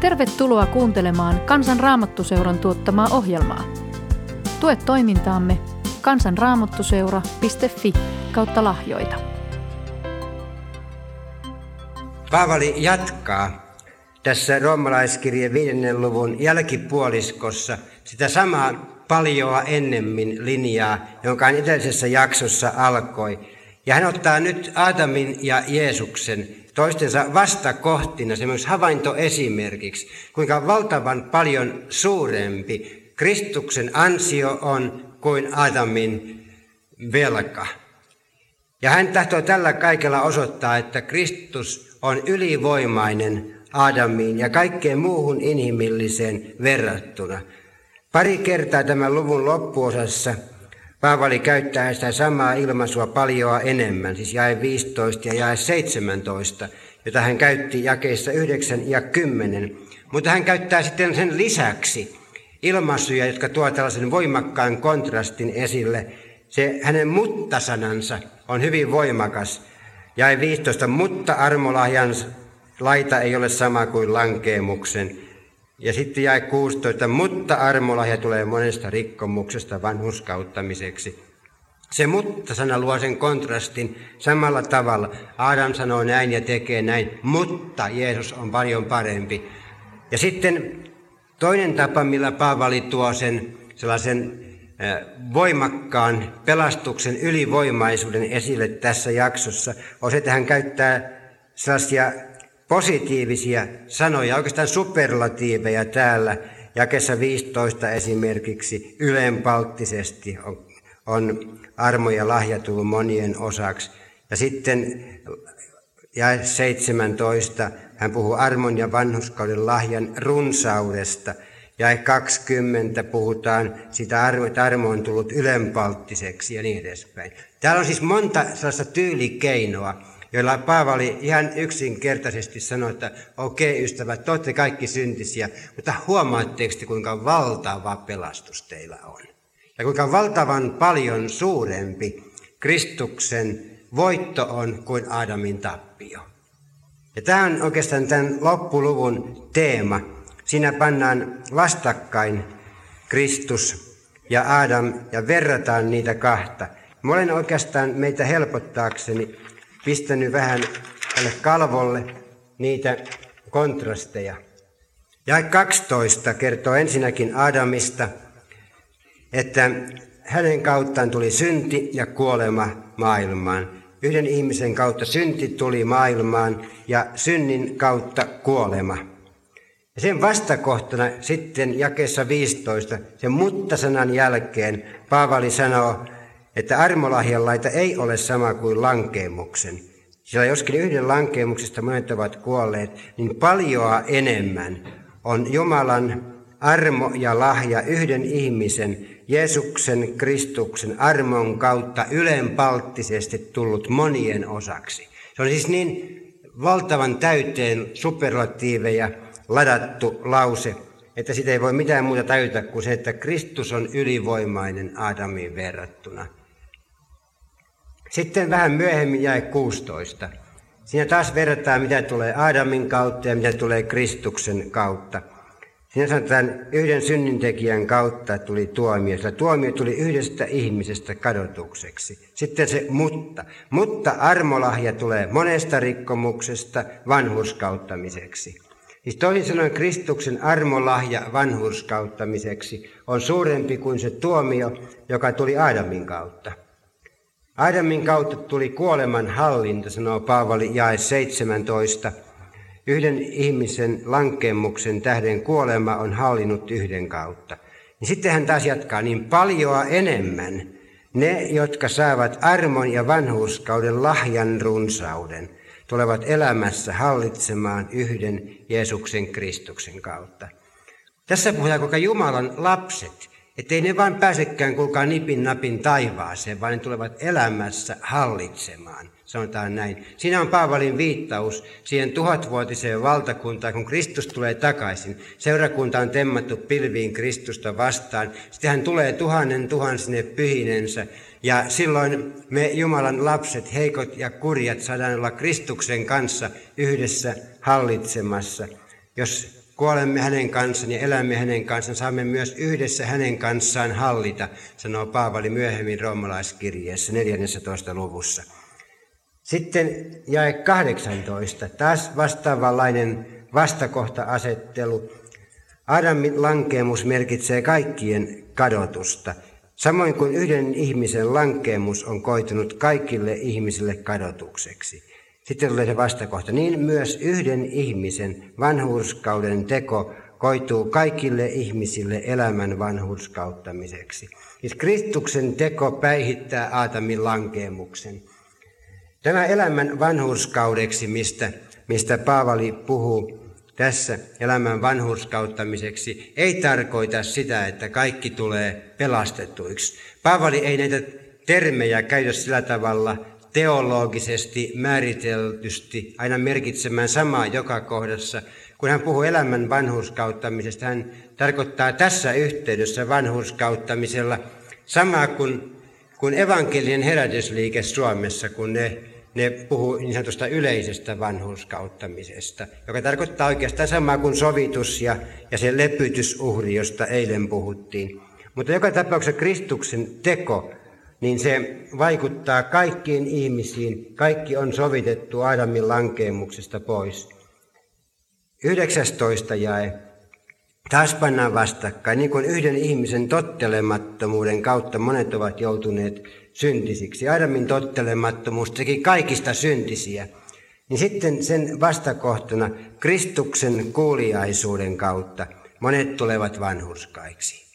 Tervetuloa kuuntelemaan Kansan Raamattuseuran tuottamaa ohjelmaa. Tue toimintaamme kansanraamattuseura.fi/lahjoita. Paavali jatkaa tässä Roomalaiskirjeen 5. luvun jälkipuoliskossa sitä samaa paljoa ennemmin linjaa, jonka hän edellisessä jaksossa alkoi. Ja hän ottaa nyt Aatamin ja Jeesuksen toistensa vastakohtina, semmoisiksi havaintoesimerkiksi, kuinka valtavan paljon suurempi Kristuksen ansio on kuin Aatamin velka. Ja hän tahtoo tällä kaikella osoittaa, että Kristus on ylivoimainen Aatamiin ja kaikkeen muuhun inhimilliseen verrattuna. Pari kertaa tämän luvun loppuosassa Paavali käyttää sitä samaa ilmaisua paljoa enemmän, siis jae 15 ja jae 17, jota hän käytti jakeissa 9 ja 10. Mutta hän käyttää sitten sen lisäksi ilmaisuja, jotka tuovat tällaisen voimakkaan kontrastin esille. Se hänen mutta-sanansa on hyvin voimakas. Jae 15, mutta armolahjan laita ei ole sama kuin lankeemuksen. Ja sitten jae 16, mutta armolahja tulee monesta rikkomuksesta vanhurskauttamiseksi. Se mutta-sana luo sen kontrastin samalla tavalla. Aadam sanoo näin ja tekee näin, mutta Jeesus on paljon parempi. Ja sitten toinen tapa, millä Paavali tuo sen sellaisen voimakkaan pelastuksen ylivoimaisuuden esille tässä jaksossa, on se, että hän käyttää sellaisia positiivisia sanoja, oikeastaan superlatiiveja täällä. Jakeessa 15 esimerkiksi ylenpalttisesti on armo ja lahja tullut monien osaksi. Ja sitten jae 17 hän puhuu armon ja vanhurskauden lahjan runsaudesta. Jae 20 puhutaan sitä, että armo on tullut ylenpalttiseksi ja niin edespäin. Täällä on siis monta sellaista tyylikeinoa, joilla Paavali ihan yksinkertaisesti sanoi, että okei ystävät, te olette kaikki syntisiä, mutta huomaatteko te, kuinka valtava pelastus teillä on? Ja kuinka valtavan paljon suurempi Kristuksen voitto on kuin Aadamin tappio. Ja tämä on oikeastaan tämän loppuluvun teema. Siinä pannaan vastakkain Kristus ja Aadam ja verrataan niitä kahta. Mä olen oikeastaan meitä helpottaakseni pistänyt vähän tälle kalvolle niitä kontrasteja. Jae 12 kertoo ensinnäkin Aadamista, että hänen kauttaan tuli synti ja kuolema maailmaan. Yhden ihmisen kautta synti tuli maailmaan ja synnin kautta kuolema. Ja sen vastakohtana sitten jakeessa 15, sen mutta-sanan jälkeen Paavali sanoo, että armolahjan laita ei ole sama kuin lankeemuksen. Sillä joskin yhden lankeemuksesta monet ovat kuolleet, niin paljoa enemmän on Jumalan armo ja lahja yhden ihmisen, Jeesuksen Kristuksen armon kautta ylenpalttisesti tullut monien osaksi. Se on siis niin valtavan täyteen superlatiiveja ladattu lause, että sitä ei voi mitään muuta täytä kuin se, että Kristus on ylivoimainen Aadamiin verrattuna. Sitten vähän myöhemmin jae 16. Siinä taas verrataan, mitä tulee Aadamin kautta ja mitä tulee Kristuksen kautta. Siinä sanotaan, yhden synnintekijän kautta tuli tuomio. Sillä tuomio tuli yhdestä ihmisestä kadotukseksi. Sitten se mutta. Mutta armolahja tulee monesta rikkomuksesta vanhurskauttamiseksi. Siis toisin sanoen Kristuksen armolahja vanhurskauttamiseksi on suurempi kuin se tuomio, joka tuli Aadamin kautta. Aadamin kautta tuli kuoleman hallinta, sanoo Paavali jae 17. Yhden ihmisen lankeemuksen tähden kuolema on hallinnut yhden kautta. Ja sitten hän taas jatkaa, niin paljoa enemmän ne, jotka saavat armon ja vanhurskauden lahjan runsauden, tulevat elämässä hallitsemaan yhden Jeesuksen Kristuksen kautta. Tässä puhutaan kuinka Jumalan lapset, ettei ne vain pääsekään kuulkaa nipin napin taivaaseen, vaan ne tulevat elämässä hallitsemaan. Sanotaan näin. Siinä on Paavalin viittaus siihen 1000-vuotiseen valtakuntaan, kun Kristus tulee takaisin. Seurakunta on temmattu pilviin Kristusta vastaan. Sitten hän tulee 1000 tuhansine pyhinensä. Ja silloin me Jumalan lapset, heikot ja kurjat, saadaan olla Kristuksen kanssa yhdessä hallitsemassa. Jos Kuolemme hänen kanssaan ja elämme hänen kanssaan, saamme myös yhdessä hänen kanssaan hallita, sanoo Paavali myöhemmin Roomalaiskirjeessä 14. luvussa. Sitten jae 18, taas vastaavanlainen vastakohta-asettelu. Aadamin lankeemus merkitsee kaikkien kadotusta, samoin kuin yhden ihmisen lankeemus on koitunut kaikille ihmisille kadotukseksi. Sitten tulee se vastakohta. Niin myös yhden ihmisen vanhurskauden teko koituu kaikille ihmisille elämän vanhurskauttamiseksi. Siis Kristuksen teko päihittää Aatamin lankeemuksen. Tämä elämän vanhurskaudeksi, mistä Paavali puhuu tässä elämän vanhurskauttamiseksi, ei tarkoita sitä, että kaikki tulee pelastetuiksi. Paavali ei näitä termejä käytä sillä tavalla teologisesti määriteltysti aina merkitsemään samaa joka kohdassa. Kun hän puhuu elämän vanhurskauttamisesta, hän tarkoittaa tässä yhteydessä vanhurskauttamisella samaa kuin evankelien herätysliike Suomessa, kun ne puhuu niin sanotusta yleisestä vanhurskauttamisesta, joka tarkoittaa oikeastaan samaa kuin sovitus ja se lepytysuhri, josta eilen puhuttiin. Mutta joka tapauksessa Kristuksen teko, niin se vaikuttaa kaikkiin ihmisiin. Kaikki on sovitettu Aadamin lankeemuksesta pois. 19 jae. Taas pannaan vastakkain. Niin kuin yhden ihmisen tottelemattomuuden kautta monet ovat joutuneet syntisiksi. Aadamin tottelemattomuus teki kaikista syntisiä. Niin sitten sen vastakohtana Kristuksen kuuliaisuuden kautta monet tulevat vanhurskaiksi.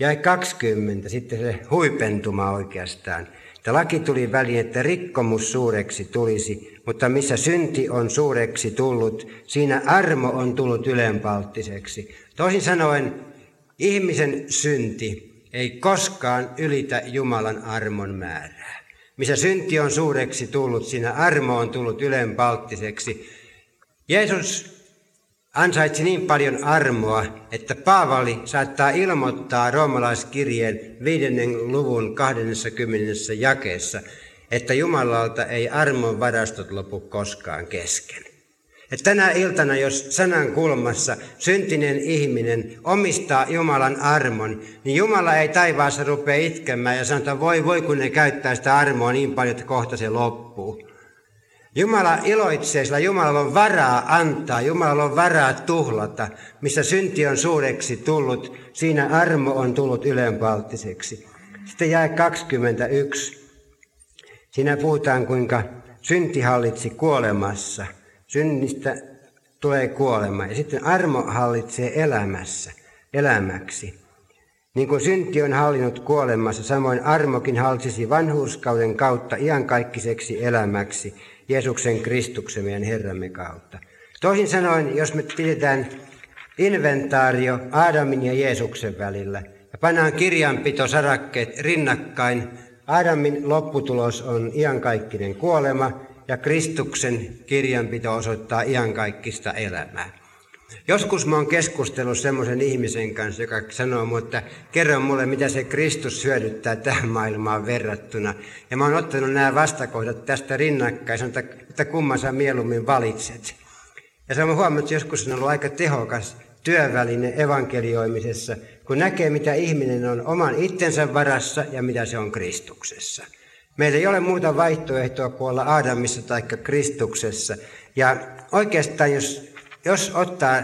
Jäi 20, sitten se huipentuma oikeastaan. Että laki tuli väliin, että rikkomus suureksi tulisi, mutta missä synti on suureksi tullut, siinä armo on tullut ylenpalttiseksi. Toisin sanoen, ihmisen synti ei koskaan ylitä Jumalan armon määrää. Missä synti on suureksi tullut, siinä armo on tullut ylenpalttiseksi. Jeesus ansaitsi niin paljon armoa, että Paavali saattaa ilmoittaa Roomalaiskirjeen 5. luvun 20. jakeessa, että Jumalalta ei armon varastot lopu koskaan kesken. Et tänä iltana, jos sanan kulmassa syntinen ihminen omistaa Jumalan armon, niin Jumala ei taivaassa rupea itkemään ja sanota, voi voi kun ne käyttää sitä armoa niin paljon, että kohta se loppuu. Jumala iloitsee, sillä Jumalalla on varaa antaa, Jumalalla on varaa tuhlata. Missä synti on suureksi tullut, siinä armo on tullut ylenpalttiseksi. Sitten jae 21. Siinä puhutaan, kuinka synti hallitsi kuolemassa. Synnistä tulee kuolema ja sitten armo hallitsee elämäksi. Niin kuin synti on hallinnut kuolemassa, samoin armokin hallitsisi vanhurskauden kautta iankaikkiseksi elämäksi. Jeesuksen Kristuksen meidän Herramme kautta. Toisin sanoen, jos me pidetään inventaario Aadamin ja Jeesuksen välillä ja pannaan kirjanpitosarakkeet rinnakkain, Aadamin lopputulos on iankaikkinen kuolema ja Kristuksen kirjanpito osoittaa iankaikkista elämää. Joskus mä oon keskustellut semmoisen ihmisen kanssa, joka sanoo mulle, että kerro mulle, mitä se Kristus hyödyttää tähän maailmaan verrattuna. Ja mä oon ottanut nämä vastakohdat tästä rinnakkain, että kumman sä mieluummin valitset. Ja se on huomannut, että joskus on ollut aika tehokas työväline evankelioimisessa, kun näkee, mitä ihminen on oman itsensä varassa ja mitä se on Kristuksessa. Meillä ei ole muuta vaihtoehtoa kuin olla Aadamissa tai Kristuksessa. Ja oikeastaan, jos ottaa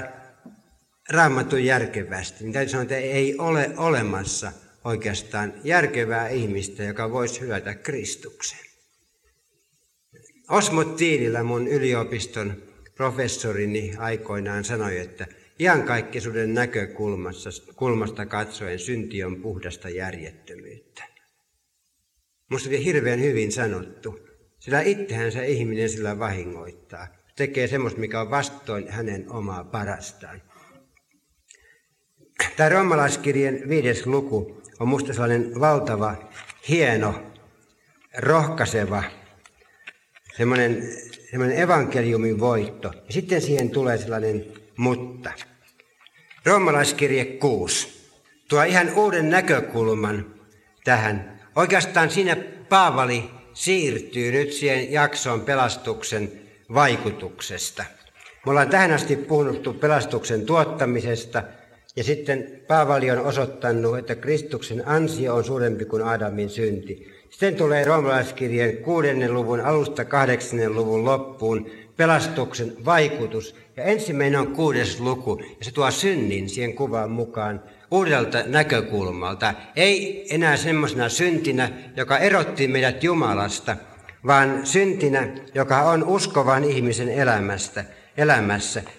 Raamatun järkevästi, niin täytyy sanoa, että ei ole olemassa oikeastaan järkevää ihmistä, joka voisi hyötyä Kristuksen. Osmo Tiilillä, mun yliopiston professorini, aikoinaan sanoi, että iankaikkisuuden näkökulmasta katsoen synti on puhdasta järjettömyyttä. Musta oli hirveän hyvin sanottu, sillä itsehän se ihminen sillä vahingoittaa. Tekee semmoista, mikä on vastoin hänen omaa parastaan. Tämä Roomalaiskirjeen 5. luku on musta sellainen valtava, hieno, rohkaiseva, semmoinen evankeliumin voitto. Ja sitten siihen tulee sellainen mutta. Roomalaiskirje 6 tuo ihan uuden näkökulman tähän. Oikeastaan siinä Paavali siirtyy nyt siihen jaksoon pelastuksen vaikutuksesta. Me ollaan tähän asti puhunut pelastuksen tuottamisesta, ja sitten Paavali on osoittanut, että Kristuksen ansio on suurempi kuin Aadamin synti. Sitten tulee Roomalaiskirjeen 6. luvun alusta 8. luvun loppuun pelastuksen vaikutus. Ja ensimmäinen on 6. luku, ja se tuo synnin siihen kuvaan mukaan uudelta näkökulmalta. Ei enää semmoisena syntinä, joka erotti meidät Jumalasta, vaan syntinä, joka on uskovan ihmisen elämässä.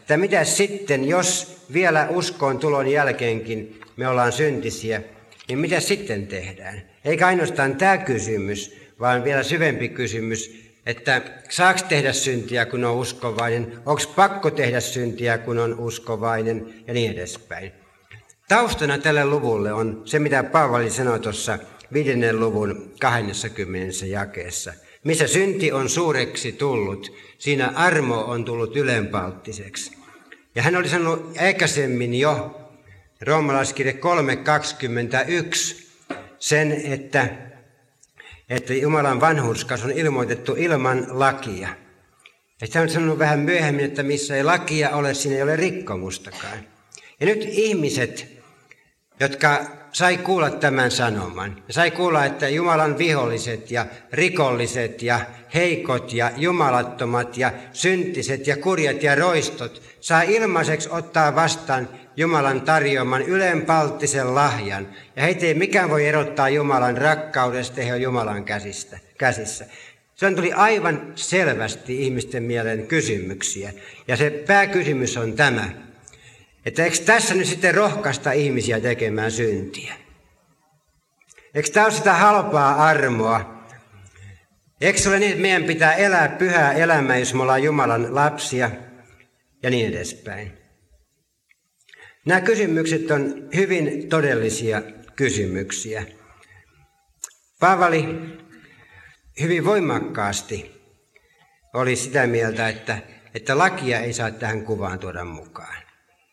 Että mitä sitten, jos vielä uskoon tulon jälkeenkin me ollaan syntisiä, niin mitä sitten tehdään? Eikä ainoastaan tämä kysymys, vaan vielä syvempi kysymys, että saako tehdä syntiä, kun on uskovainen, onko pakko tehdä syntiä, kun on uskovainen ja niin edespäin. Taustana tälle luvulle on se, mitä Paavali sanoi tuossa 5. luvun 20. jakeessa. Missä synti on suureksi tullut, siinä armo on tullut ylenpalttiseksi. Ja hän oli sanonut aikaisemmin jo, Roomalaiskirje 3.21, sen, että Jumalan vanhurskas on ilmoitettu ilman lakia. Ja hän on sanonut vähän myöhemmin, että missä ei lakia ole, siinä ei ole rikkomustakaan. Ja nyt ihmiset, jotka sai kuulla tämän sanoman, sai kuulla, että Jumalan viholliset ja rikolliset ja heikot ja jumalattomat ja syntiset ja kurjat ja roistot saa ilmaiseksi ottaa vastaan Jumalan tarjoaman ylenpalttisen lahjan. Ja heitä ei mikään voi erottaa Jumalan rakkaudesta, he on Jumalan käsissä. Se on tuli aivan selvästi ihmisten mielen kysymyksiä. Ja se pääkysymys on tämä, että eikö tässä nyt sitten rohkaista ihmisiä tekemään syntiä? Eikö tämä ole sitä halpaa armoa? Eikö se ole niin, että meidän pitää elää pyhää elämää, jos me ollaan Jumalan lapsia ja niin edespäin? Nämä kysymykset on hyvin todellisia kysymyksiä. Paavali hyvin voimakkaasti oli sitä mieltä, että lakia ei saa tähän kuvaan tuoda mukaan.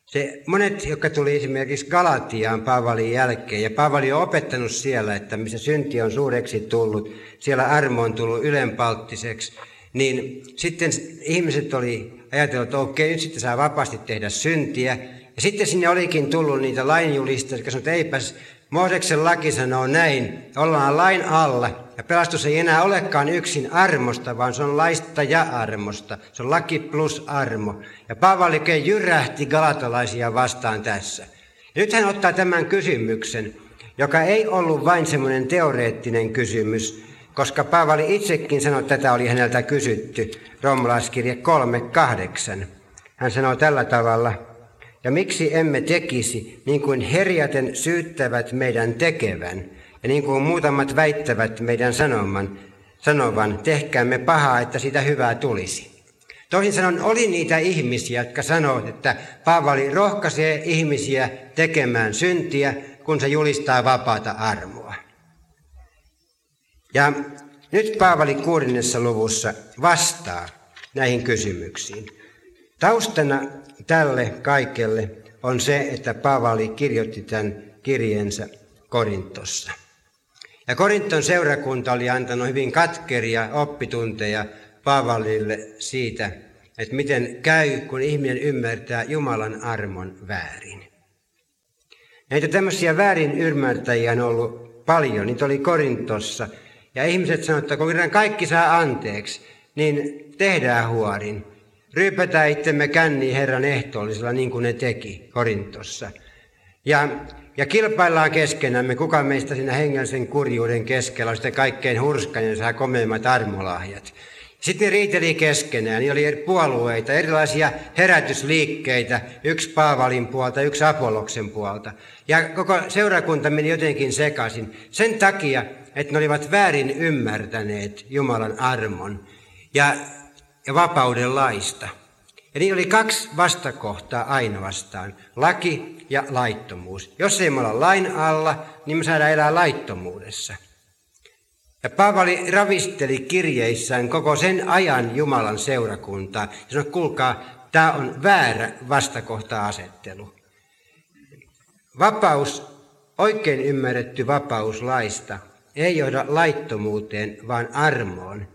Se, monet, jotka tuli esimerkiksi Galatiaan Paavalin jälkeen, ja Paavali on opettanut siellä, että missä synti on suureksi tullut, siellä armo on tullut ylenpalttiseksi, niin sitten ihmiset oli ajatellut, että okei, nyt sitten saa vapaasti tehdä syntiä. Ja sitten sinne olikin tullut niitä lainjulistajia, jotka sanoivat, että eipäs, Mooseksen laki sanoo näin, ollaan lain alla, ja pelastus ei enää olekaan yksin armosta, vaan se on laista ja armosta. Se on laki plus armo. Ja Paavali jyrähti galatalaisia vastaan tässä. Ja nyt hän ottaa tämän kysymyksen, joka ei ollut vain semmoinen teoreettinen kysymys, koska Paavali itsekin sanoi, että tätä oli häneltä kysytty, Roomalaiskirje 3.8. Hän sanoo tällä tavalla: ja miksi emme tekisi, niin kuin herjaten syyttävät meidän tekevän, ja niin kuin muutamat väittävät meidän sanovan, tehkäämme pahaa, että sitä hyvää tulisi. Toisin sanoen, oli niitä ihmisiä, jotka sanoivat, että Paavali rohkaisee ihmisiä tekemään syntiä, kun se julistaa vapaata armoa. Ja nyt Paavali 6. luvussa vastaa näihin kysymyksiin. Taustana tälle kaikelle on se, että Paavali kirjoitti tämän kirjeensä Korintossa. Ja Korinton seurakunta oli antanut hyvin katkeria oppitunteja Paavalille siitä, että miten käy, kun ihminen ymmärtää Jumalan armon väärin. Näitä tämmöisiä väärin ymmärtäjiä on ollut paljon, niitä oli Korintossa. Ja ihmiset sanoivat, että kun kerran kaikki saa anteeksi, niin tehdään huorin. Ryypätään itsemme känniin Herran ehtoollisella, niin kuin ne teki Korintossa. Ja kilpaillaan keskenämme, kuka meistä siinä hengellisen kurjuuden keskellä on sitten kaikkein hurskain ja saa komeimmat armolahjat. Sitten ne riiteli keskenään, niin oli puolueita, erilaisia herätysliikkeitä, yksi Paavalin puolta, yksi Apolloksen puolta. Ja koko seurakunta meni jotenkin sekaisin sen takia, että ne olivat väärin ymmärtäneet Jumalan armon ja vapauden laista. Ja niin oli kaksi vastakohtaa ainoastaan, laki ja laittomuus. Jos ei me olla lain alla, niin me saadaan elää laittomuudessa. Ja Paavali ravisteli kirjeissään koko sen ajan Jumalan seurakuntaa. Ja sanoi, kuulkaa, tämä on väärä vastakohta-asettelu. Vapaus, oikein ymmärretty vapaus laista, ei johda laittomuuteen, vaan armoon.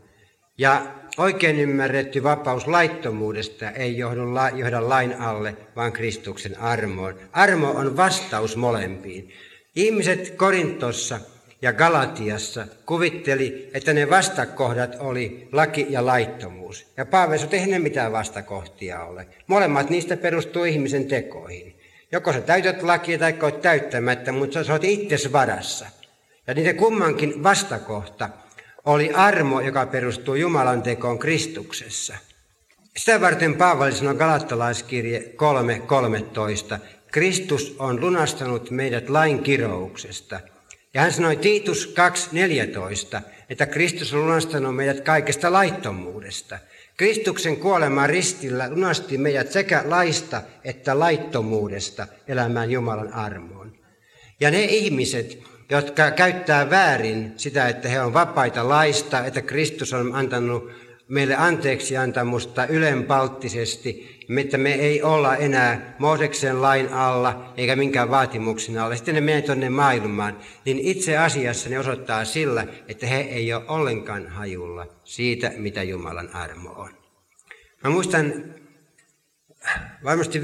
Ja Oikein ymmärretty vapaus laittomuudesta ei johda lain alle, vaan Kristuksen armoon. Armo on vastaus molempiin. Ihmiset Korintossa ja Galatiassa kuvitteli, että ne vastakohdat oli laki ja laittomuus. Ja Paavali, eihän ne mitään vastakohtia ole. Molemmat niistä perustuu ihmisen tekoihin. Joko sä täytät lakia tai oot täyttämättä, mutta sä oot itses varassa. Ja niiden kummankin vastakohta oli armo, joka perustuu Jumalan tekoon Kristuksessa. Sitä varten Paavali sanoi Galattalaiskirje 3.13. Kristus on lunastanut meidät lain kirouksesta. Ja hän sanoi Titus 2.14, että Kristus on lunastanut meidät kaikesta laittomuudesta. Kristuksen kuolema ristillä lunasti meidät sekä laista että laittomuudesta elämään Jumalan armoon. Ja ne ihmiset, jotka käyttää väärin sitä, että he on vapaita laista, että Kristus on antanut meille anteeksiantamusta ylenpalttisesti, että me ei olla enää Mooseksen lain alla eikä minkään vaatimuksen alla. Sitten ne menee tuonne maailmaan, niin itse asiassa ne osoittaa sillä, että he ei ole ollenkaan hajulla siitä, mitä Jumalan armo on. Mä muistan varmasti 5-6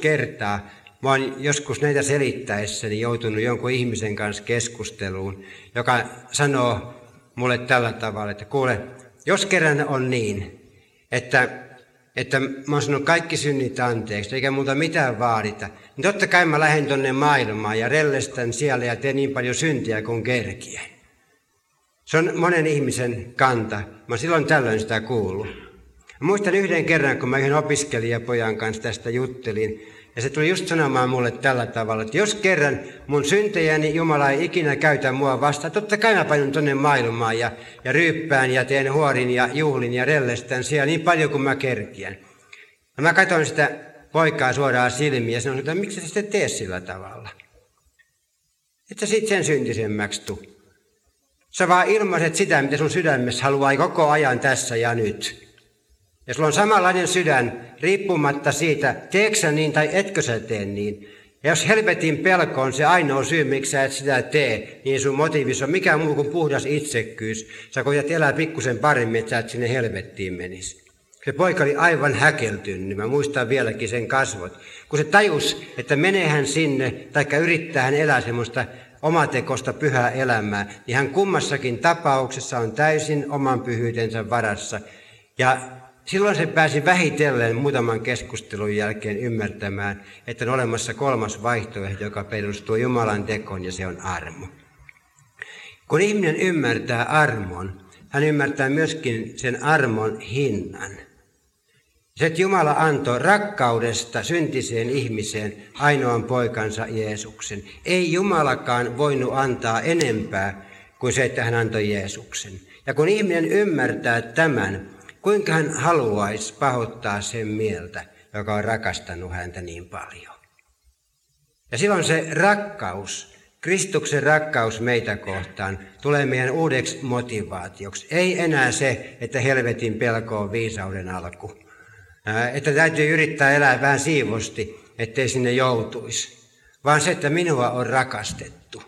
kertaa, mä oon joskus näitä selittäessäni joutunut jonkun ihmisen kanssa keskusteluun, joka sanoo mulle tällä tavalla, että kuule, jos kerran on niin, että mä oon sanonut kaikki synnit anteeksi, eikä multa mitään vaadita, niin totta kai mä lähden tonne maailmaan ja rellestän siellä ja teen niin paljon syntiä kuin kerkiä. Se on monen ihmisen kanta. Mä silloin tällöin sitä kuullut. Mä muistan yhden kerran, kun mä yhden opiskelijapojan kanssa tästä juttelin, ja se tuli just sanomaan mulle tällä tavalla, että jos kerran mun syntejäni Jumala ei ikinä käytä mua vastaan, totta kai mä painun tonne maailmaan ja ryyppään ja teen huorin ja juhlin ja rellestän siellä niin paljon kuin mä kerkiän. Ja mä katson sitä poikaa suoraan silmiin ja sanoin, että miksi sä sitten tee sillä tavalla? Että sit sen syntisemmäksi tuu. Sä vaan ilmaiset sitä, mitä sun sydämessä haluaa koko ajan tässä ja nyt. Ja sulla on samanlainen sydän, riippumatta siitä, teekö sä niin tai etkö sä tee niin. Ja jos helvetin pelko on se ainoa syy, miksi sä et sitä tee, niin sun motiivissa on mikään muu kuin puhdas itsekkyys. Sä koetat elää pikkusen paremmin, että sä et sinne helvettiin menisi. Se poika oli aivan häkeltynyt, mä muistan vieläkin sen kasvot. Kun se tajus, että menee hän sinne, tai yrittää hän elää semmoista omatekosta pyhää elämää, niin hän kummassakin tapauksessa on täysin oman pyhyytensä varassa. Ja silloin se pääsi vähitellen muutaman keskustelun jälkeen ymmärtämään, että on olemassa kolmas vaihtoehto, joka perustuu Jumalan tekoon, ja se on armo. Kun ihminen ymmärtää armon, hän ymmärtää myöskin sen armon hinnan. Se, että Jumala antoi rakkaudesta syntiseen ihmiseen ainoan poikansa Jeesuksen. Ei Jumalakaan voinut antaa enempää kuin se, että hän antoi Jeesuksen. Ja kun ihminen ymmärtää tämän, kuinka hän haluaisi pahoittaa sen mieltä, joka on rakastanut häntä niin paljon. Ja silloin se rakkaus, Kristuksen rakkaus meitä kohtaan, tulee meidän uudeksi motivaatioksi. Ei enää se, että helvetin pelko on viisauden alku. Että täytyy yrittää elää vähän siivosti, ettei sinne joutuisi. Vaan se, että minua on rakastettu.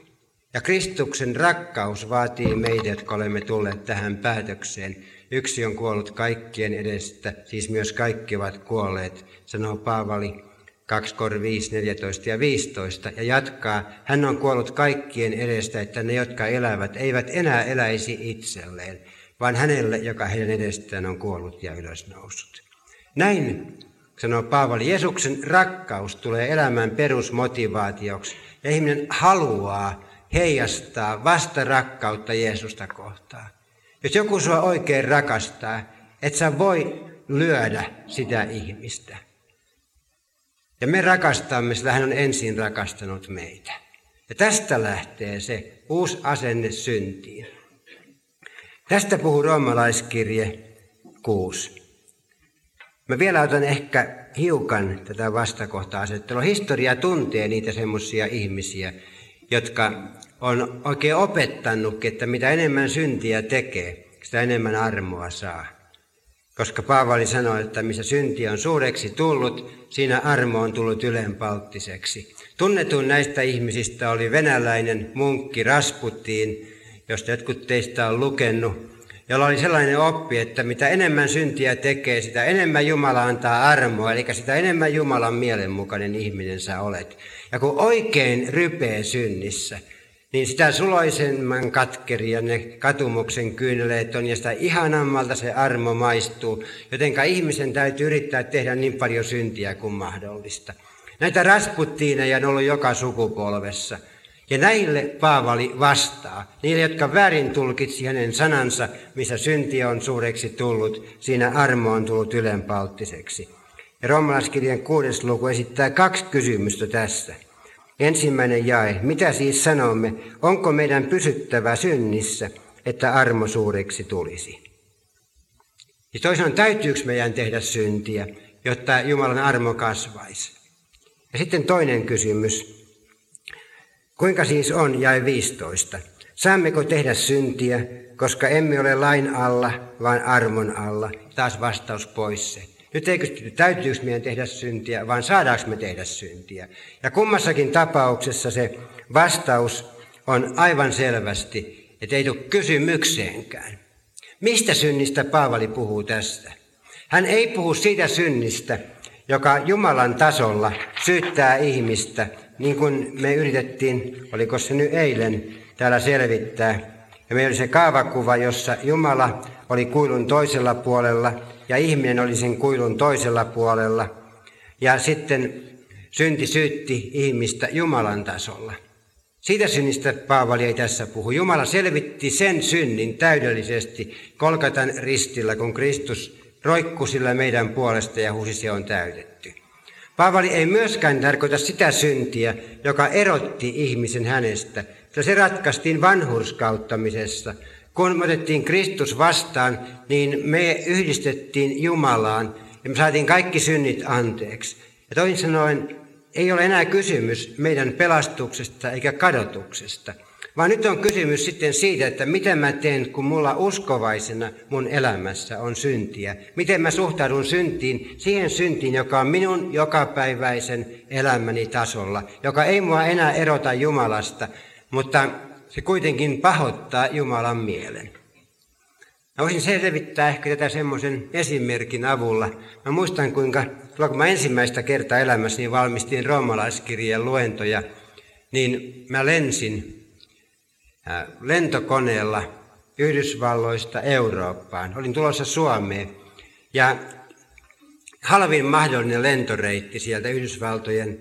Ja Kristuksen rakkaus vaatii meitä, jotka olemme tulleet tähän päätökseen. Yksi on kuollut kaikkien edestä, siis myös kaikki ovat kuolleet, sanoo Paavali 2 Kor 5, 14 ja 15. Ja jatkaa, hän on kuollut kaikkien edestä, että ne, jotka elävät, eivät enää eläisi itselleen, vaan hänelle, joka heidän edestään on kuollut ja ylösnoussut. Näin, sanoo Paavali, Jeesuksen rakkaus tulee elämän perusmotivaatioksi, ja ihminen haluaa heijastaa vasta rakkautta Jeesusta kohtaan. Jos joku sua oikein rakastaa, et sä voi lyödä sitä ihmistä. Ja me rakastamme, sillä hän on ensin rakastanut meitä. Ja tästä lähtee se uusi asenne syntiin. Tästä puhuu Roomalaiskirje 6. Mä vielä otan ehkä hiukan tätä vastakohta-asettelua. Historia tuntee niitä semmoisia ihmisiä, jotka on oikein opettanutkin, että mitä enemmän syntiä tekee, sitä enemmän armoa saa. Koska Paavali sanoi, että missä synti on suureksi tullut, siinä armo on tullut ylenpalttiseksi. Tunnetuin näistä ihmisistä oli venäläinen munkki Rasputin, josta jotkut teistä on lukenut, jolla oli sellainen oppi, että mitä enemmän syntiä tekee, sitä enemmän Jumala antaa armoa, eli sitä enemmän Jumalan mielenmukainen ihminen sä olet. Ja kun oikein rypee synnissä, niin sitä suloisemman katkeria ne katumuksen kyyneleet on, ja sitä ihanammalta se armo maistuu, jotenka ihmisen täytyy yrittää tehdä niin paljon syntiä kuin mahdollista. Näitä rasputiineja on ollut joka sukupolvessa. Ja näille Paavali vastaa, niille, jotka väärin tulkitsi hänen sanansa, missä synti on suureksi tullut, siinä armo on tullut ylenpalttiseksi. Ja Roomalaiskirjan 6. luku esittää 2 kysymystä tässä. Ensimmäinen jae, mitä siis sanomme, onko meidän pysyttävä synnissä, että armo suureksi tulisi? Ja toisaan, täytyykö meidän tehdä syntiä, jotta Jumalan armo kasvaisi? Ja sitten toinen kysymys. Kuinka siis on, jae 15? Saammeko tehdä syntiä, koska emme ole lain alla, vaan armon alla? Taas vastaus pois se. Nyt ei kysytty, täytyykö meidän tehdä syntiä, vaan saadaanko me tehdä syntiä. Ja kummassakin tapauksessa se vastaus on aivan selvästi, että ei tule kysymykseenkään. Mistä synnistä Paavali puhuu tästä? Hän ei puhu siitä synnistä, joka Jumalan tasolla syyttää ihmistä, niin kuin me yritettiin, oliko se nyt eilen, täällä selvittää. Ja meillä oli se kaavakuva, jossa Jumala oli kuilun toisella puolella ja ihminen oli sen kuilun toisella puolella. Ja sitten synti syytti ihmistä Jumalan tasolla. Siitä synnistä Paavali ei tässä puhu. Jumala selvitti sen synnin täydellisesti Golgatan ristillä, kun Kristus roikkui sillä meidän puolesta ja huusi, se on täytetty. Paavali ei myöskään tarkoita sitä syntiä, joka erotti ihmisen hänestä, sillä se ratkaistiin vanhurskauttamisessa. Kun me otettiin Kristus vastaan, niin me yhdistettiin Jumalaan ja me saatiin kaikki synnit anteeksi. Ja toisin sanoen, ei ole enää kysymys meidän pelastuksesta eikä kadotuksesta, vaan nyt on kysymys sitten siitä, että miten mä teen, kun mulla uskovaisena mun elämässä on syntiä. Miten mä suhtaudun syntiin, siihen syntiin, joka on minun jokapäiväisen elämäni tasolla, joka ei mua enää erota Jumalasta, mutta se kuitenkin pahoittaa Jumalan mielen. Mä voisin selvittää ehkä tätä semmoisen esimerkin avulla. Mä muistan, kuinka kun mä ensimmäistä kertaa elämässäni valmistin Roomalaiskirjan luentoja, niin mä lensin lentokoneella Yhdysvalloista Eurooppaan. Olin tulossa Suomeen ja halvin mahdollinen lentoreitti sieltä Yhdysvaltojen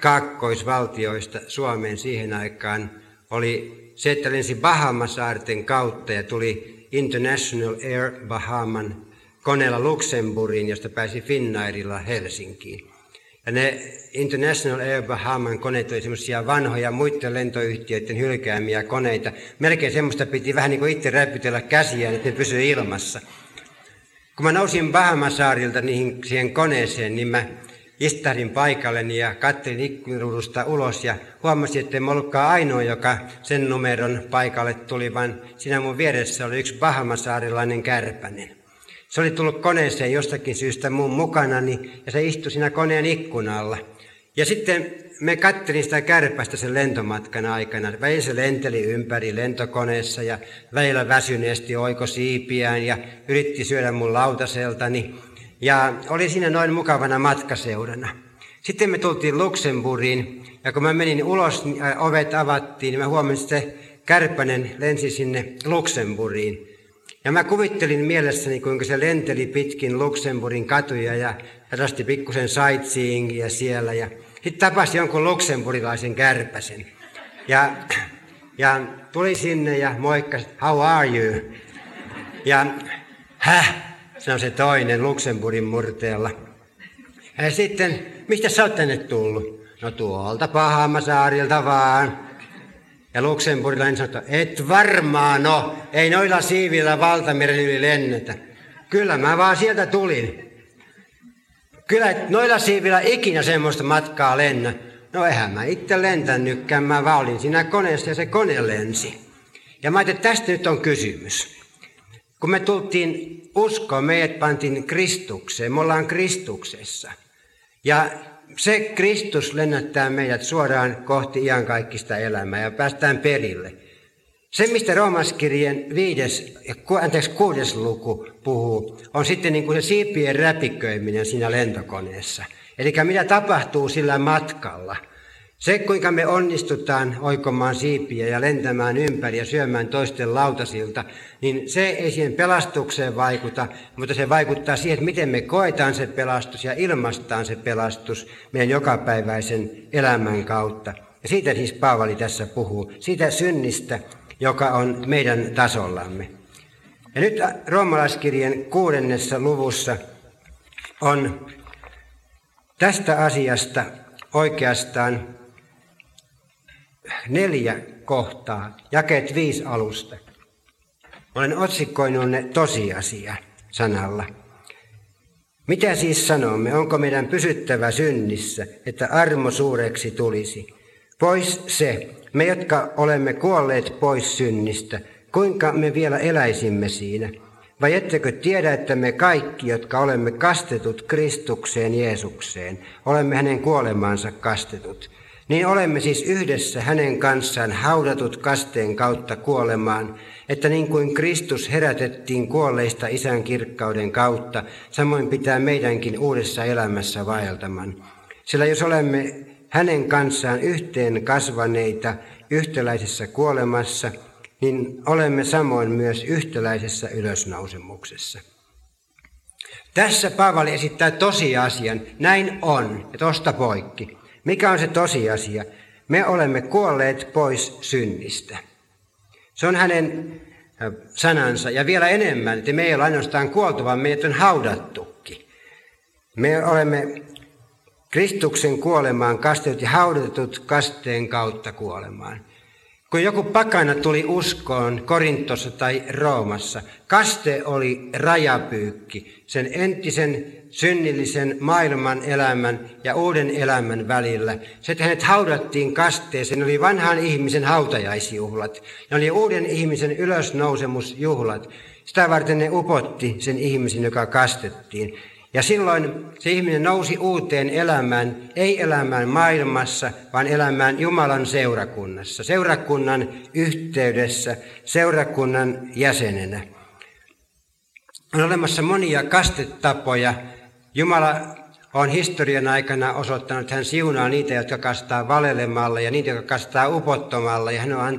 kaakkoisvaltioista Suomeen siihen aikaan oli se, että lensi Bahamasaarten kautta ja tuli International Air Bahaman koneella Luxemburgiin, josta pääsi Finnairilla Helsinkiin. Ja ne International Air Bahaman koneet oli semmoisia vanhoja muiden lentoyhtiöiden hylkäämiä koneita. Melkein semmoista piti vähän niin kuin itse räpytellä käsiään, että ne pysyi ilmassa. Kun mä nousin Bahamasaarilta siihen koneeseen, niin mä istahdin paikalleni ja katselin ikkunaruudusta ulos ja huomasin, että en ollutkaan ainoa, joka sen numeron paikalle tuli, vaan siinä mun vieressä oli yksi bahamasaarilainen kärpänen. Se oli tullut koneeseen jostakin syystä mun mukanani ja se istui siinä koneen ikkunalla. Ja sitten me katselin sitä kärpästä sen lentomatkan aikana. Väillä se lenteli ympäri lentokoneessa ja väillä väsyneesti oiko siipiään ja yritti syödä mun lautaseltani. Ja oli siinä noin mukavana matkaseurana. Sitten me tultiin Luxemburgiin ja kun mä menin ulos, ovet avattiin, niin mä huomasin, että se kärpänen lensi sinne Luxemburgiin. Ja mä kuvittelin mielessäni, kuinka se lenteli pitkin Luxemburgin katuja ja rasti pikkusen sightseeingia siellä. Ja sitten tapasi jonkun luxemburgilaisen kärpäsen. Ja tuli sinne ja moikkasi, how are you? Ja sanoi se toinen Luxemburgin murteella. Ja sitten, mistä sä oot tänne tullut? No tuolta Bahamasaarilta vaan. Ja luxemburgilainen sanoi, et varmaan no, ei noilla siivillä valtameren yli lennetä. Kyllä mä vaan sieltä tulin. Kyllä et noilla siivillä ikinä semmoista matkaa lennä. No eihän mä itse lentänytkään, mä vaan olin siinä koneessa ja se kone lensi. Ja mä ajattelin, että tästä nyt on kysymys. Kun me tultiin uskoon, meidät pantiin Kristukseen, me ollaan Kristuksessa. Ja se Kristus lennättää meidät suoraan kohti iankaikkista elämää ja päästään perille. Se, mistä Roomalaiskirjeen 6. luku puhuu, on sitten niin kuin se siipien räpiköiminen siinä lentokoneessa. Eli mitä tapahtuu sillä matkalla. Se, kuinka me onnistutaan oikomaan siipiä ja lentämään ympäri ja syömään toisten lautasilta, niin se ei siihen pelastukseen vaikuta, mutta se vaikuttaa siihen, että miten me koetaan se pelastus ja ilmaistaan se pelastus meidän jokapäiväisen elämän kautta. Ja siitä siis Paavali tässä puhuu, siitä synnistä, joka on meidän tasollamme. Ja nyt Roomalaiskirjeen 6. luvussa on tästä asiasta oikeastaan 4 kohtaa, jakeet 5 alusta. Olen otsikkoinut ne tosiasia sanalla. Mitä siis sanomme, onko meidän pysyttävä synnissä, että armo suureksi tulisi? Pois se, me jotka olemme kuolleet pois synnistä, kuinka me vielä eläisimme siinä? Vai ettekö tiedä, että me kaikki, jotka olemme kastetut Kristukseen Jeesukseen, olemme hänen kuolemaansa kastetut. Niin olemme siis yhdessä hänen kanssaan haudatut kasteen kautta kuolemaan, että niin kuin Kristus herätettiin kuolleista isän kirkkauden kautta, samoin pitää meidänkin uudessa elämässä vaeltaman. Sillä jos olemme hänen kanssaan yhteen kasvaneita yhtäläisessä kuolemassa, niin olemme samoin myös yhtäläisessä ylösnousemuksessa. Tässä Paavali esittää tosiasian, näin on, ja tosta poikki. Mikä on se tosiasia? Me olemme kuolleet pois synnistä. Se on hänen sanansa, ja vielä enemmän, että me ei ole ainoastaan kuoltu, vaan meidät on haudattukin. Me olemme Kristuksen kuolemaan kastetut ja haudatut kasteen kautta kuolemaan. Kun joku pakana tuli uskoon Korintossa tai Roomassa, kaste oli rajapyykki sen entisen synnillisen maailman elämän ja uuden elämän välillä. Se, että hänet haudattiin kasteeseen, oli vanhan ihmisen hautajaisjuhlat. Ne oli uuden ihmisen ylösnousemusjuhlat. Sitä varten ne upotti sen ihmisen, joka kastettiin. Ja silloin se ihminen nousi uuteen elämään, ei elämään maailmassa, vaan elämään Jumalan seurakunnassa, seurakunnan yhteydessä, seurakunnan jäsenenä. On olemassa monia kastetapoja. Jumala on historian aikana osoittanut, että hän siunaa niitä, jotka kastaa valelemalla ja niitä, jotka kastaa upottomalla, ja hän on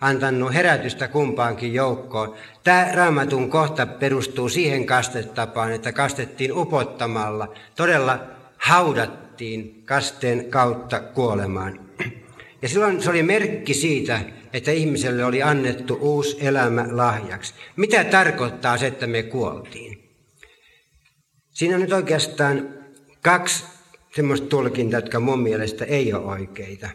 antanut herätystä kumpaankin joukkoon. Tämä Raamatun kohta perustuu siihen kastetapaan, että kastettiin upottamalla. Todella haudattiin kasteen kautta kuolemaan. Ja silloin se oli merkki siitä, että ihmiselle oli annettu uusi elämä lahjaksi. Mitä tarkoittaa se, että me kuoltiin? Siinä on nyt oikeastaan 2 semmoista tulkintaa, jotka mun mielestä ei ole oikeita.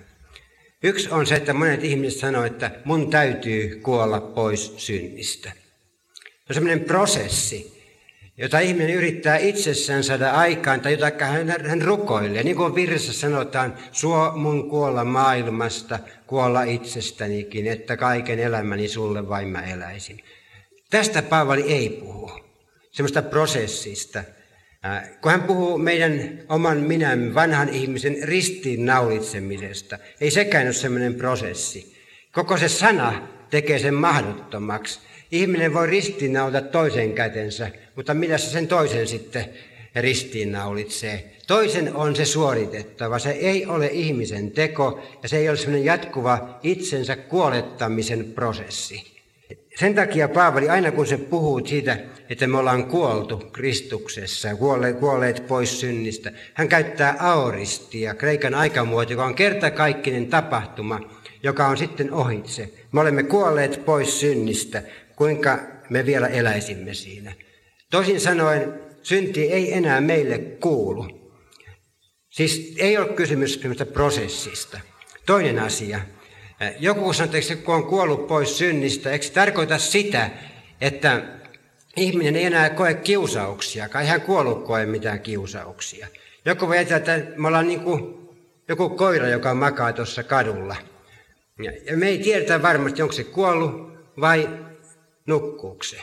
Yksi on se, että monet ihmiset sanoo, että mun täytyy kuolla pois synnistä. Se on sellainen prosessi, jota ihminen yrittää itsessään saada aikaan tai jota hän rukoilee. Niin kuin virrassa sanotaan, suo mun kuolla maailmasta, kuolla itsestänikin, että kaiken elämäni sulle vain mä eläisin. Tästä Paavali ei puhu, semmoista prosessista. Kun hän puhuu meidän oman minämme, vanhan ihmisen ristiinnaulitsemisesta, ei sekään ole sellainen prosessi. Koko se sana tekee sen mahdottomaksi. Ihminen voi ristiinnaulita toisen kätensä, mutta millä se sen toisen sitten ristiinnaulitsee? Toisen on se suoritettava, se ei ole ihmisen teko ja se ei ole sellainen jatkuva itsensä kuolettamisen prosessi. Sen takia Paavali, aina kun se puhuu siitä, että me ollaan kuoltu Kristuksessa, kuolleet pois synnistä, hän käyttää auristia, kreikan aikamuoto, joka on kertakaikkinen tapahtuma, joka on sitten ohitse. Me olemme kuolleet pois synnistä, kuinka me vielä eläisimme siinä. Toisin sanoen, synti ei enää meille kuulu. Siis ei ole kysymys prosessista. Toinen asia. Joku sanoo, että kun on kuollut pois synnistä, eikö se tarkoita sitä, että ihminen ei enää koe kiusauksia, kai hän kuollut koe mitään kiusauksia. Joku voi ajatella, että me ollaan niin kuin joku koira, joka makaa tuossa kadulla. Ja me ei tiedetä varmasti, onko se kuollut vai nukkuuko se.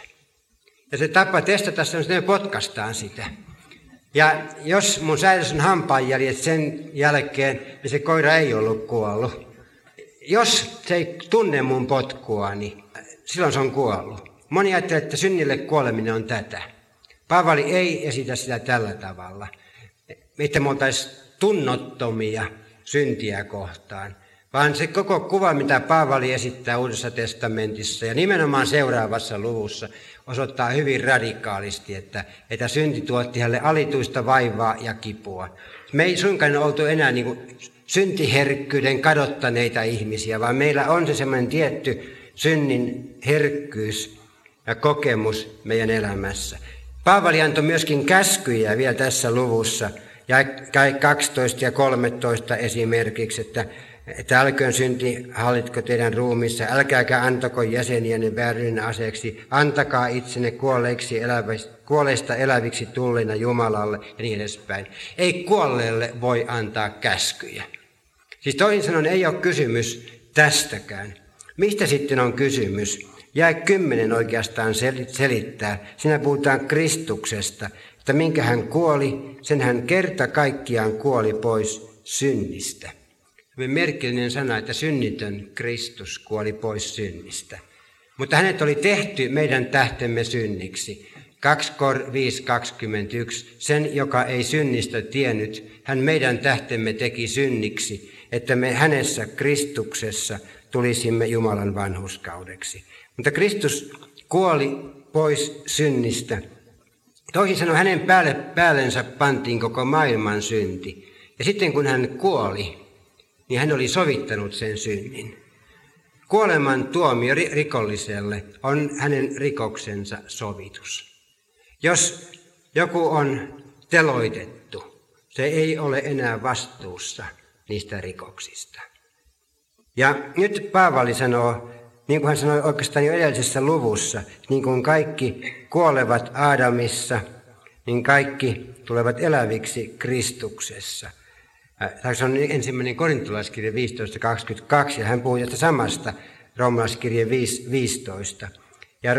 Ja se tapa testata sitä, että me potkaistaan sitä. Ja jos mun säilössä on hampaanjäljet sen jälkeen, niin se koira ei ollut kuollut. Jos se ei tunne mun potkua, niin silloin se on kuollut. Moni ajattelee, että synnille kuoleminen on tätä. Paavali ei esitä sitä tällä tavalla. Mitä me oltaisiin tunnottomia syntiä kohtaan. Vaan se koko kuva, mitä Paavali esittää Uudessa testamentissa ja nimenomaan seuraavassa luvussa, osoittaa hyvin radikaalisti, että synti tuotti hänelle alituista vaivaa ja kipua. Me ei suinkaan oltu enää niin kuin syntiherkkyyden kadottaneita ihmisiä, vaan meillä on se semmoinen tietty synnin herkkyys ja kokemus meidän elämässä. Paavali antoi myöskin käskyjä vielä tässä luvussa, ja 12 ja 13 esimerkiksi, että älköön synti hallitko teidän ruumissa, älkääkä antako jäseniänne vääryyden aseeksi, antakaa itsenne kuolleista eläviksi tulleina Jumalalle ja niin edespäin. Ei kuolleelle voi antaa käskyjä. Siis toisin sanoen ei ole kysymys tästäkään. Mistä sitten on kysymys? Jae 10 oikeastaan selittää. Siinä puhutaan Kristuksesta, että minkä hän kuoli, sen hän kerta kaikkiaan kuoli pois synnistä. Merkillinen sana, että synnitön Kristus kuoli pois synnistä. Mutta hänet oli tehty meidän tähtemme synniksi. 2 Kor 5:21. Sen, joka ei synnistä tiennyt, hän meidän tähtemme teki synniksi, että me hänessä Kristuksessa tulisimme Jumalan vanhurskaudeksi. Mutta Kristus kuoli pois synnistä. Toisin sanoen hänen päällensä pantiin koko maailman synti. Ja sitten kun hän kuoli, niin hän oli sovittanut sen synnin. Kuoleman tuomio rikolliselle on hänen rikoksensa sovitus. Jos joku on teloitettu, se ei ole enää vastuussa niistä rikoksista. Ja nyt Paavali sanoo, niin kuin hän sanoi oikeastaan jo edellisessä luvussa, niin kuin kaikki kuolevat Aadamissa, niin kaikki tulevat eläviksi Kristuksessa. Se on 1. Korintolaiskirja 15.22, ja hän puhui tästä samasta Roomalaiskirje 5.15. Ja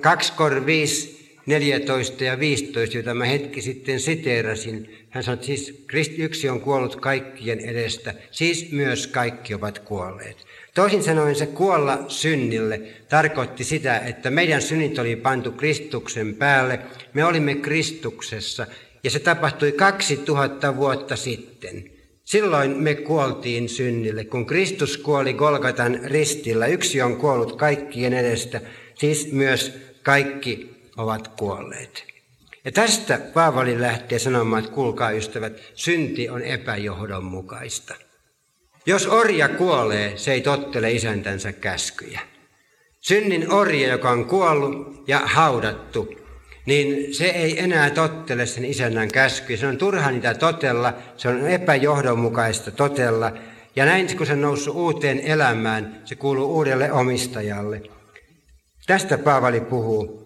2 Kor 5.14 ja 15, jota mä hetki sitten siteerasin, hän sanoi, että siis yksi on kuollut kaikkien edestä, siis myös kaikki ovat kuolleet. Toisin sanoen se kuolla synnille tarkoitti sitä, että meidän synnit oli pantu Kristuksen päälle, me olimme Kristuksessa, ja se tapahtui 2000 vuotta sitten. Silloin me kuoltiin synnille, kun Kristus kuoli Golgatan ristillä. Yksi on kuollut kaikkien edestä, siis myös kaikki ovat kuolleet. Ja tästä Paavali lähtee sanomaan, että kuulkaa ystävät, synti on epäjohdonmukaista. Jos orja kuolee, se ei tottele isäntänsä käskyjä. Synnin orja, joka on kuollut ja haudattu, niin se ei enää tottele sen isännän käskyä. Se on turha niitä totella, se on epäjohdonmukaista totella. Ja näin, kun se on noussut uuteen elämään, se kuuluu uudelle omistajalle. Tästä Paavali puhuu.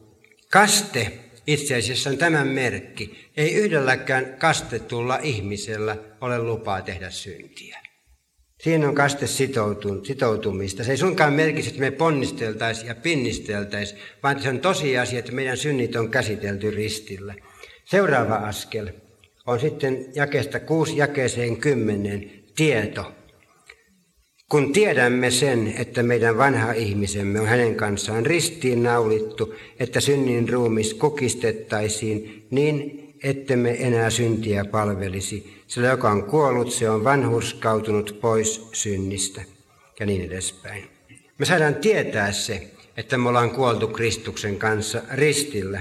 Kaste itse asiassa on tämän merkki. Ei yhdelläkään kastetulla ihmisellä ole lupaa tehdä syntiä. Siinä on kaste sitoutumista. Se ei suinkaan merkitse, että me ponnisteltaisiin ja pinnisteltäisiin, vaan se on tosiasia, että meidän synnit on käsitelty ristillä. Seuraava askel on sitten jakeesta 6 jakeeseen 10 tieto. Kun tiedämme sen, että meidän vanha ihmisemme on hänen kanssaan ristiin naulittu, että synnin ruumis kukistettaisiin niin, ettemme enää syntiä palvelisi, sillä joka on kuollut, se on vanhurskautunut pois synnistä ja niin edespäin. Me saadaan tietää se, että me ollaan kuoltu Kristuksen kanssa ristillä.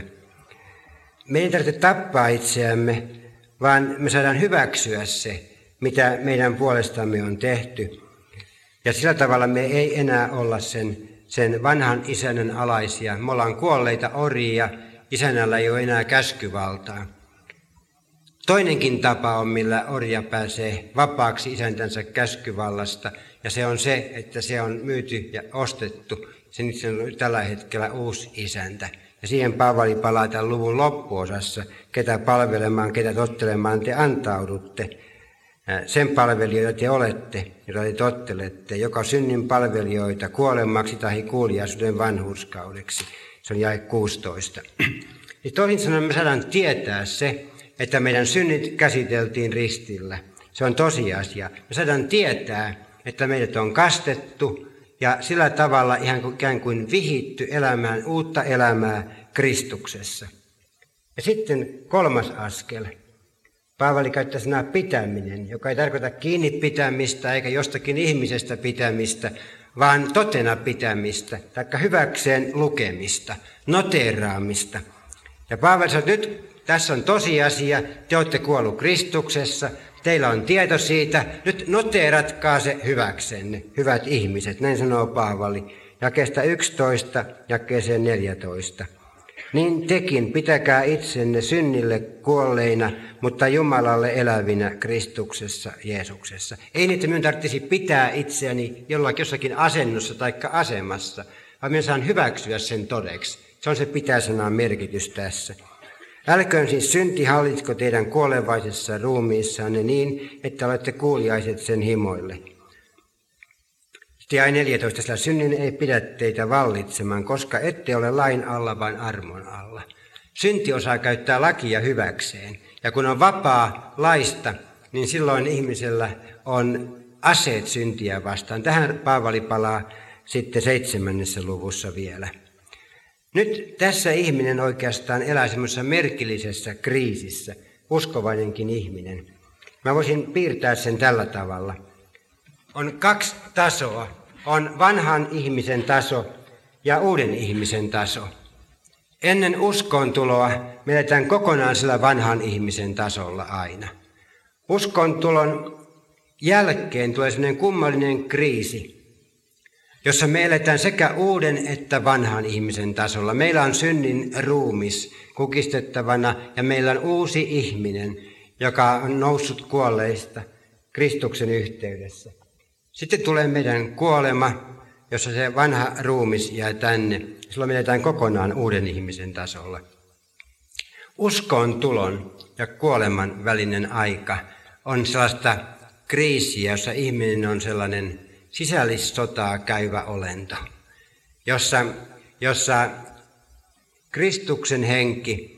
Me ei tarvitse tappaa itseämme, vaan me saadaan hyväksyä se, mitä meidän puolestamme on tehty. Ja sillä tavalla me ei enää olla sen vanhan isännän alaisia. Me ollaan kuolleita orjia, isännällä ei ole enää käskyvaltaa. Toinenkin tapa on, millä orja pääsee vapaaksi isäntänsä käskyvallasta, ja se on se, että se on myyty ja ostettu. Se on tällä hetkellä uusi isäntä. Ja siihen Paavali palaa tämän luvun loppuosassa, ketä palvelemaan, ketä tottelemaan te antaudutte. Sen palvelijoita te olette, jota te tottelette, joka synnin palvelijoita kuolemaksi tai kuuliaisuuden vanhurskaudeksi. Se on jae 16. Ja toisin sanoen me saadaan tietää se, että meidän synnit käsiteltiin ristillä. Se on tosiasia. Me saadaan tietää, että meidät on kastettu ja sillä tavalla ihan ikään kuin vihitty elämään uutta elämää Kristuksessa. Ja sitten kolmas askel. Paavali käyttää sanaa pitäminen, joka ei tarkoita kiinni pitämistä eikä jostakin ihmisestä pitämistä, vaan totena pitämistä, taikka hyväkseen lukemista, noteraamista. Ja Paavali sanoi, että nyt tässä on tosiasia, te olette kuollut Kristuksessa, teillä on tieto siitä, nyt noteeratkaa se hyväksenne, hyvät ihmiset, näin sanoo Paavali, jakeesta 11, jakeeseen 14. Niin tekin pitäkää itsenne synnille kuolleina, mutta Jumalalle elävinä Kristuksessa Jeesuksessa. Ei niin, että minun tarvitsisi pitää itseäni jollakin jossakin asennossa tai asemassa, vaan minä saan hyväksyä sen todeksi. Se on se pitää-sanan merkitys tässä. Älköön siis synti hallitko teidän kuolevaisessa ruumiissanne niin, että olette kuuliaiset sen himoille. Jae 14. Sillä synnin ei pidä teitä vallitsemaan, koska ette ole lain alla, vaan armon alla. Synti osaa käyttää lakia hyväkseen. Ja kun on vapaa laista, niin silloin ihmisellä on aseet syntiä vastaan. Tähän Paavali palaa sitten 7. luvussa vielä. Nyt tässä ihminen oikeastaan elää semmoisessa merkillisessä kriisissä, uskovainenkin ihminen. Mä voisin piirtää sen tällä tavalla. On kaksi tasoa. On vanhan ihmisen taso ja uuden ihmisen taso. Ennen uskoontuloa me eletään kokonaan sillä vanhan ihmisen tasolla aina. Uskoontulon jälkeen tulee semmoinen kummallinen kriisi, jossa me eletään sekä uuden että vanhan ihmisen tasolla. Meillä on synnin ruumis kukistettavana ja meillä on uusi ihminen, joka on noussut kuolleista Kristuksen yhteydessä. Sitten tulee meidän kuolema, jossa se vanha ruumis jää tänne. Silloin menetään kokonaan uuden ihmisen tasolla. Uskon tulon ja kuoleman välinen aika on sellaista kriisiä, jossa ihminen on sellainen sisällissotaa käyvä olento, jossa Kristuksen henki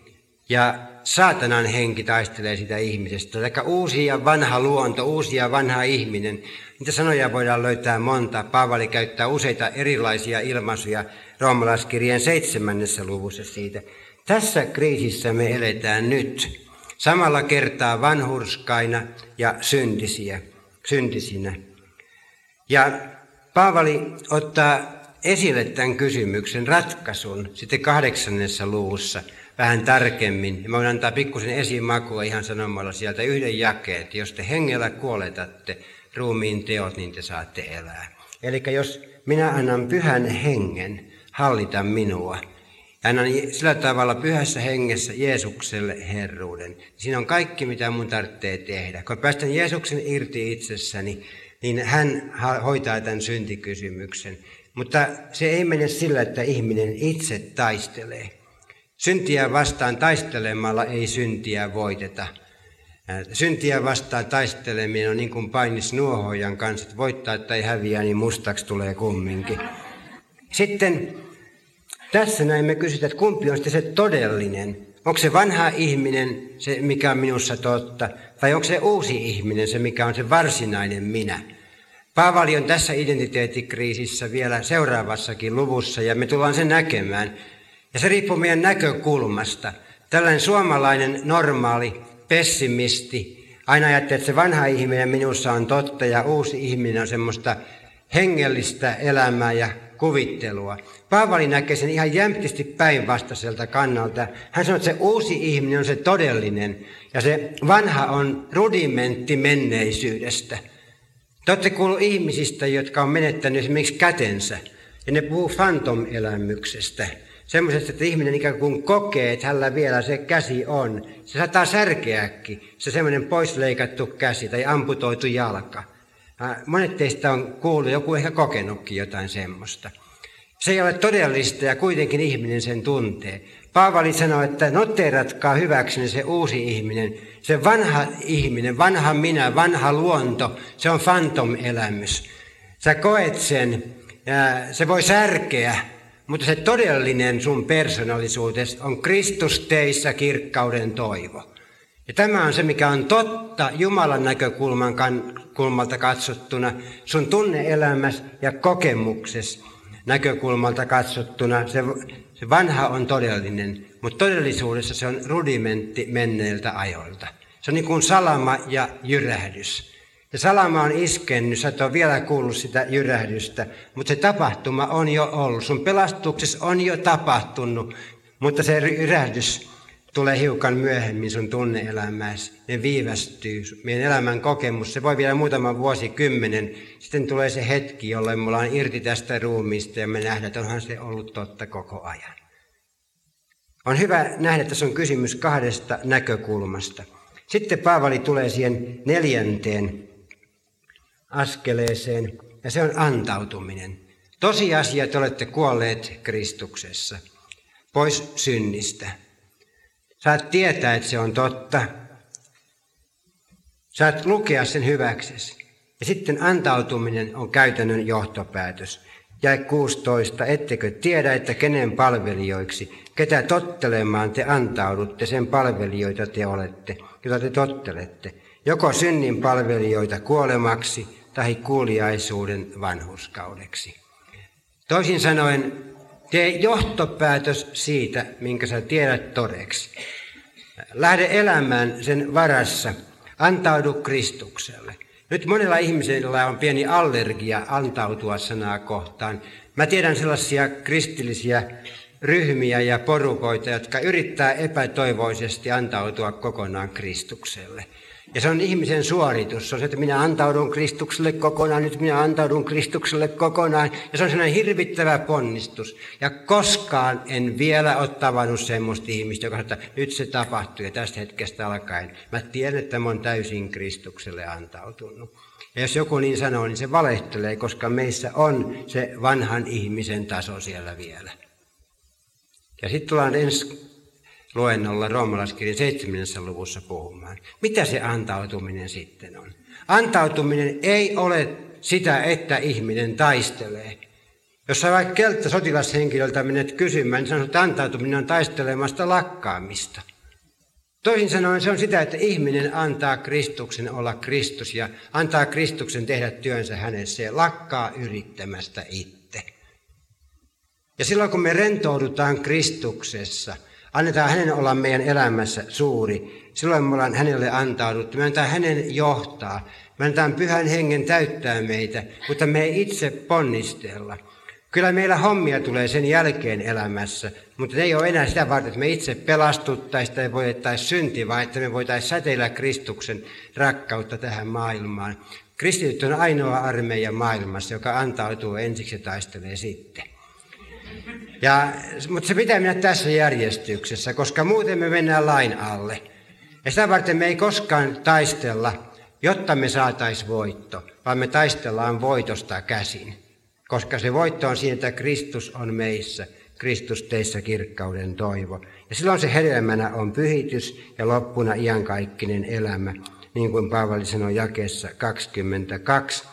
ja saatanan henki taistelee sitä ihmisestä. Eli uusi ja vanha luonto, uusi ja vanha ihminen. Niitä sanoja voidaan löytää monta. Paavali käyttää useita erilaisia ilmaisuja Roomalaiskirjeen 7. luvussa siitä. Tässä kriisissä me eletään nyt samalla kertaa vanhurskaina ja syntisinä. Ja Paavali ottaa esille tämän kysymyksen ratkaisun sitten 8. luvussa vähän tarkemmin. Mä voin antaa pikkusen esimakua ihan sanomalla sieltä yhden jakeen, että jos te hengellä kuoletatte ruumiin teot, niin te saatte elää. Eli jos minä annan pyhän hengen hallita minua, annan sillä tavalla pyhässä hengessä Jeesukselle herruuden, siinä on kaikki, mitä mun tarvitsee tehdä. Kun päästän Jeesuksen irti itsessäni, niin hän hoitaa tämän syntikysymyksen. Mutta se ei mene sillä, että ihminen itse taistelee. Syntiä vastaan taistelemalla ei syntiä voiteta. Syntiä vastaan taisteleminen on niin kuin painis nuohojan kanssa, että voittaa tai häviää, niin mustaksi tulee kumminkin. Sitten tässä näin me kysytään, että kumpi on sitten se todellinen. Onko se vanha ihminen, se mikä on minussa totta, vai onko se uusi ihminen, se mikä on se varsinainen minä? Paavali on tässä identiteettikriisissä vielä seuraavassakin luvussa, ja me tullaan sen näkemään. Ja se riippuu meidän näkökulmasta. Tällainen suomalainen normaali pessimisti aina ajattelee, että se vanha ihminen minussa on totta ja uusi ihminen on semmoista hengellistä elämää ja kuvittelua. Paavali näkee sen ihan jämptisti päinvastaiselta kannalta. Hän sanoo, että se uusi ihminen on se todellinen ja se vanha on rudimentti menneisyydestä. Te olette kuulleet ihmisistä, jotka on menettänyt esimerkiksi kätensä ja ne puhuu fantom-elämyksestä. Semmoisesta, että ihminen ikään kuin kokee, että hänellä vielä se käsi on. Se saattaa särkeäkin, se semmoinen poisleikattu käsi tai amputoitu jalka. Monet teistä on kuullut, joku ehkä kokenutkin jotain semmoista. Se ei ole todellista ja kuitenkin ihminen sen tuntee. Paavali sanoi, että noteeratkaa hyväksenne se uusi ihminen. Se vanha ihminen, vanha minä, vanha luonto, se on fantom-elämys. Sä koet sen, se voi särkeä. Mutta se todellinen sun persoonallisuutesi on Kristus teissä kirkkauden toivo. Ja tämä on se, mikä on totta Jumalan näkökulman kulmalta katsottuna, sun tunne-elämässä ja kokemuksessa näkökulmalta katsottuna. Se vanha on todellinen, mutta todellisuudessa se on rudimentti menneiltä ajoilta. Se on niin kuin salama ja jyrähdys. Ja salama on iskennyt, sä et ole vielä kuullut sitä jyrähdystä, mutta se tapahtuma on jo ollut. Sun pelastuksessa on jo tapahtunut, mutta se jyrähdys tulee hiukan myöhemmin sun tunne-elämässä. Ne viivästyy. Meidän elämän kokemus, se voi vielä muutaman vuosikymmenen. Sitten tulee se hetki, jolloin me ollaan irti tästä ruumiista ja me nähdään, että onhan se ollut totta koko ajan. On hyvä nähdä, että se on kysymys kahdesta näkökulmasta. Sitten Paavali tulee siihen neljänteen askeleeseen, ja se on antautuminen. Tosiasia, te olette kuolleet Kristuksessa, pois synnistä. Saat tietää, että se on totta. Saat lukea sen hyväksesi. Ja sitten antautuminen on käytännön johtopäätös. Jae 16. Ettekö tiedä, että kenen palvelijoiksi, ketä tottelemaan te antaudutte, sen palvelijoita te olette, jota te tottelette. Joko synnin palvelijoita kuolemaksi tai kuuliaisuuden vanhurskaudeksi. Toisin sanoen, tee johtopäätös siitä, minkä sä tiedät todeksi. Lähde elämään sen varassa. Antaudu Kristukselle. Nyt monella ihmisellä on pieni allergia antautua sanaa kohtaan. Mä tiedän sellaisia kristillisiä ryhmiä ja porukoita, jotka yrittää epätoivoisesti antautua kokonaan Kristukselle. Ja se on ihmisen suoritus. Se on se, että minä antaudun Kristukselle kokonaan, nyt minä antaudun Kristukselle kokonaan. Ja se on sellainen hirvittävä ponnistus. Ja koskaan en vielä ole tavannut semmoista ihmistä, joka sanoo, että nyt se tapahtuu ja tästä hetkestä alkaen. Mä tiedän, että mä oon täysin Kristukselle antautunut. Ja jos joku niin sanoo, niin se valehtelee, koska meissä on se vanhan ihmisen taso siellä vielä. Ja sitten tullaan ensi luennolla Roomalaiskirjan 7. luvussa puhumaan. Mitä se antautuminen sitten on? Antautuminen ei ole sitä, että ihminen taistelee. Jos sä vaikka kelttä sotilashenkilöltä menet kysymään, niin sanot, että antautuminen on taistelemasta lakkaamista. Toisin sanoen se on sitä, että ihminen antaa Kristuksen olla Kristus ja antaa Kristuksen tehdä työnsä hänessä ja lakkaa yrittämästä itse. Ja silloin kun me rentoudutaan Kristuksessa, annetaan hänen olla meidän elämässä suuri. Silloin me ollaan hänelle antauduttu. Me annetaan hänen johtaa. Me annetaan pyhän hengen täyttää meitä, mutta me ei itse ponnistella. Kyllä meillä hommia tulee sen jälkeen elämässä, mutta ne ei ole enää sitä varten, että me itse pelastuttaisiin tai voitettaisiin synti, vaan että me voitaisiin säteillä Kristuksen rakkautta tähän maailmaan. Kristityt on ainoa armeija maailmassa, joka antautuu ensiksi ja taistelee sitten. Mutta se pitää mennä tässä järjestyksessä, koska muuten me mennään lain alle. Ja sitä varten me ei koskaan taistella, jotta me saataisiin voitto, vaan me taistellaan voitosta käsin. Koska se voitto on siinä, että Kristus on meissä, Kristus teissä kirkkauden toivo. Ja silloin se hedelmänä on pyhitys ja loppuna iankaikkinen elämä, niin kuin Paavali sanoi jakeessa 22.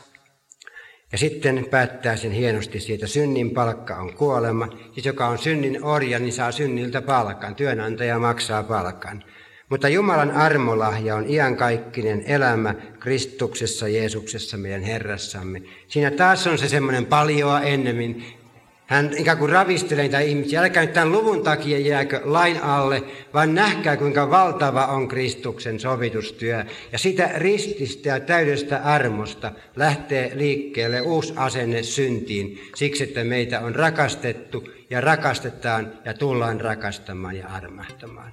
Ja sitten päättää sen hienosti siitä, synnin palkka on kuolema. Siis joka on synnin orja, niin saa synniltä palkan. Työnantaja maksaa palkan. Mutta Jumalan armolahja on iankaikkinen elämä Kristuksessa, Jeesuksessa, meidän Herrassamme. Siinä taas on se semmoinen paljoa ennemmin. Hän ikään kuin ravistelee niitä ihmisiä. Älkää nyt tämän luvun takia jääkö lain alle, vaan nähkää kuinka valtava on Kristuksen sovitustyö. Ja sitä rististä ja täydestä armosta lähtee liikkeelle uusi asenne syntiin. Siksi, että meitä on rakastettu ja rakastetaan ja tullaan rakastamaan ja armahtamaan.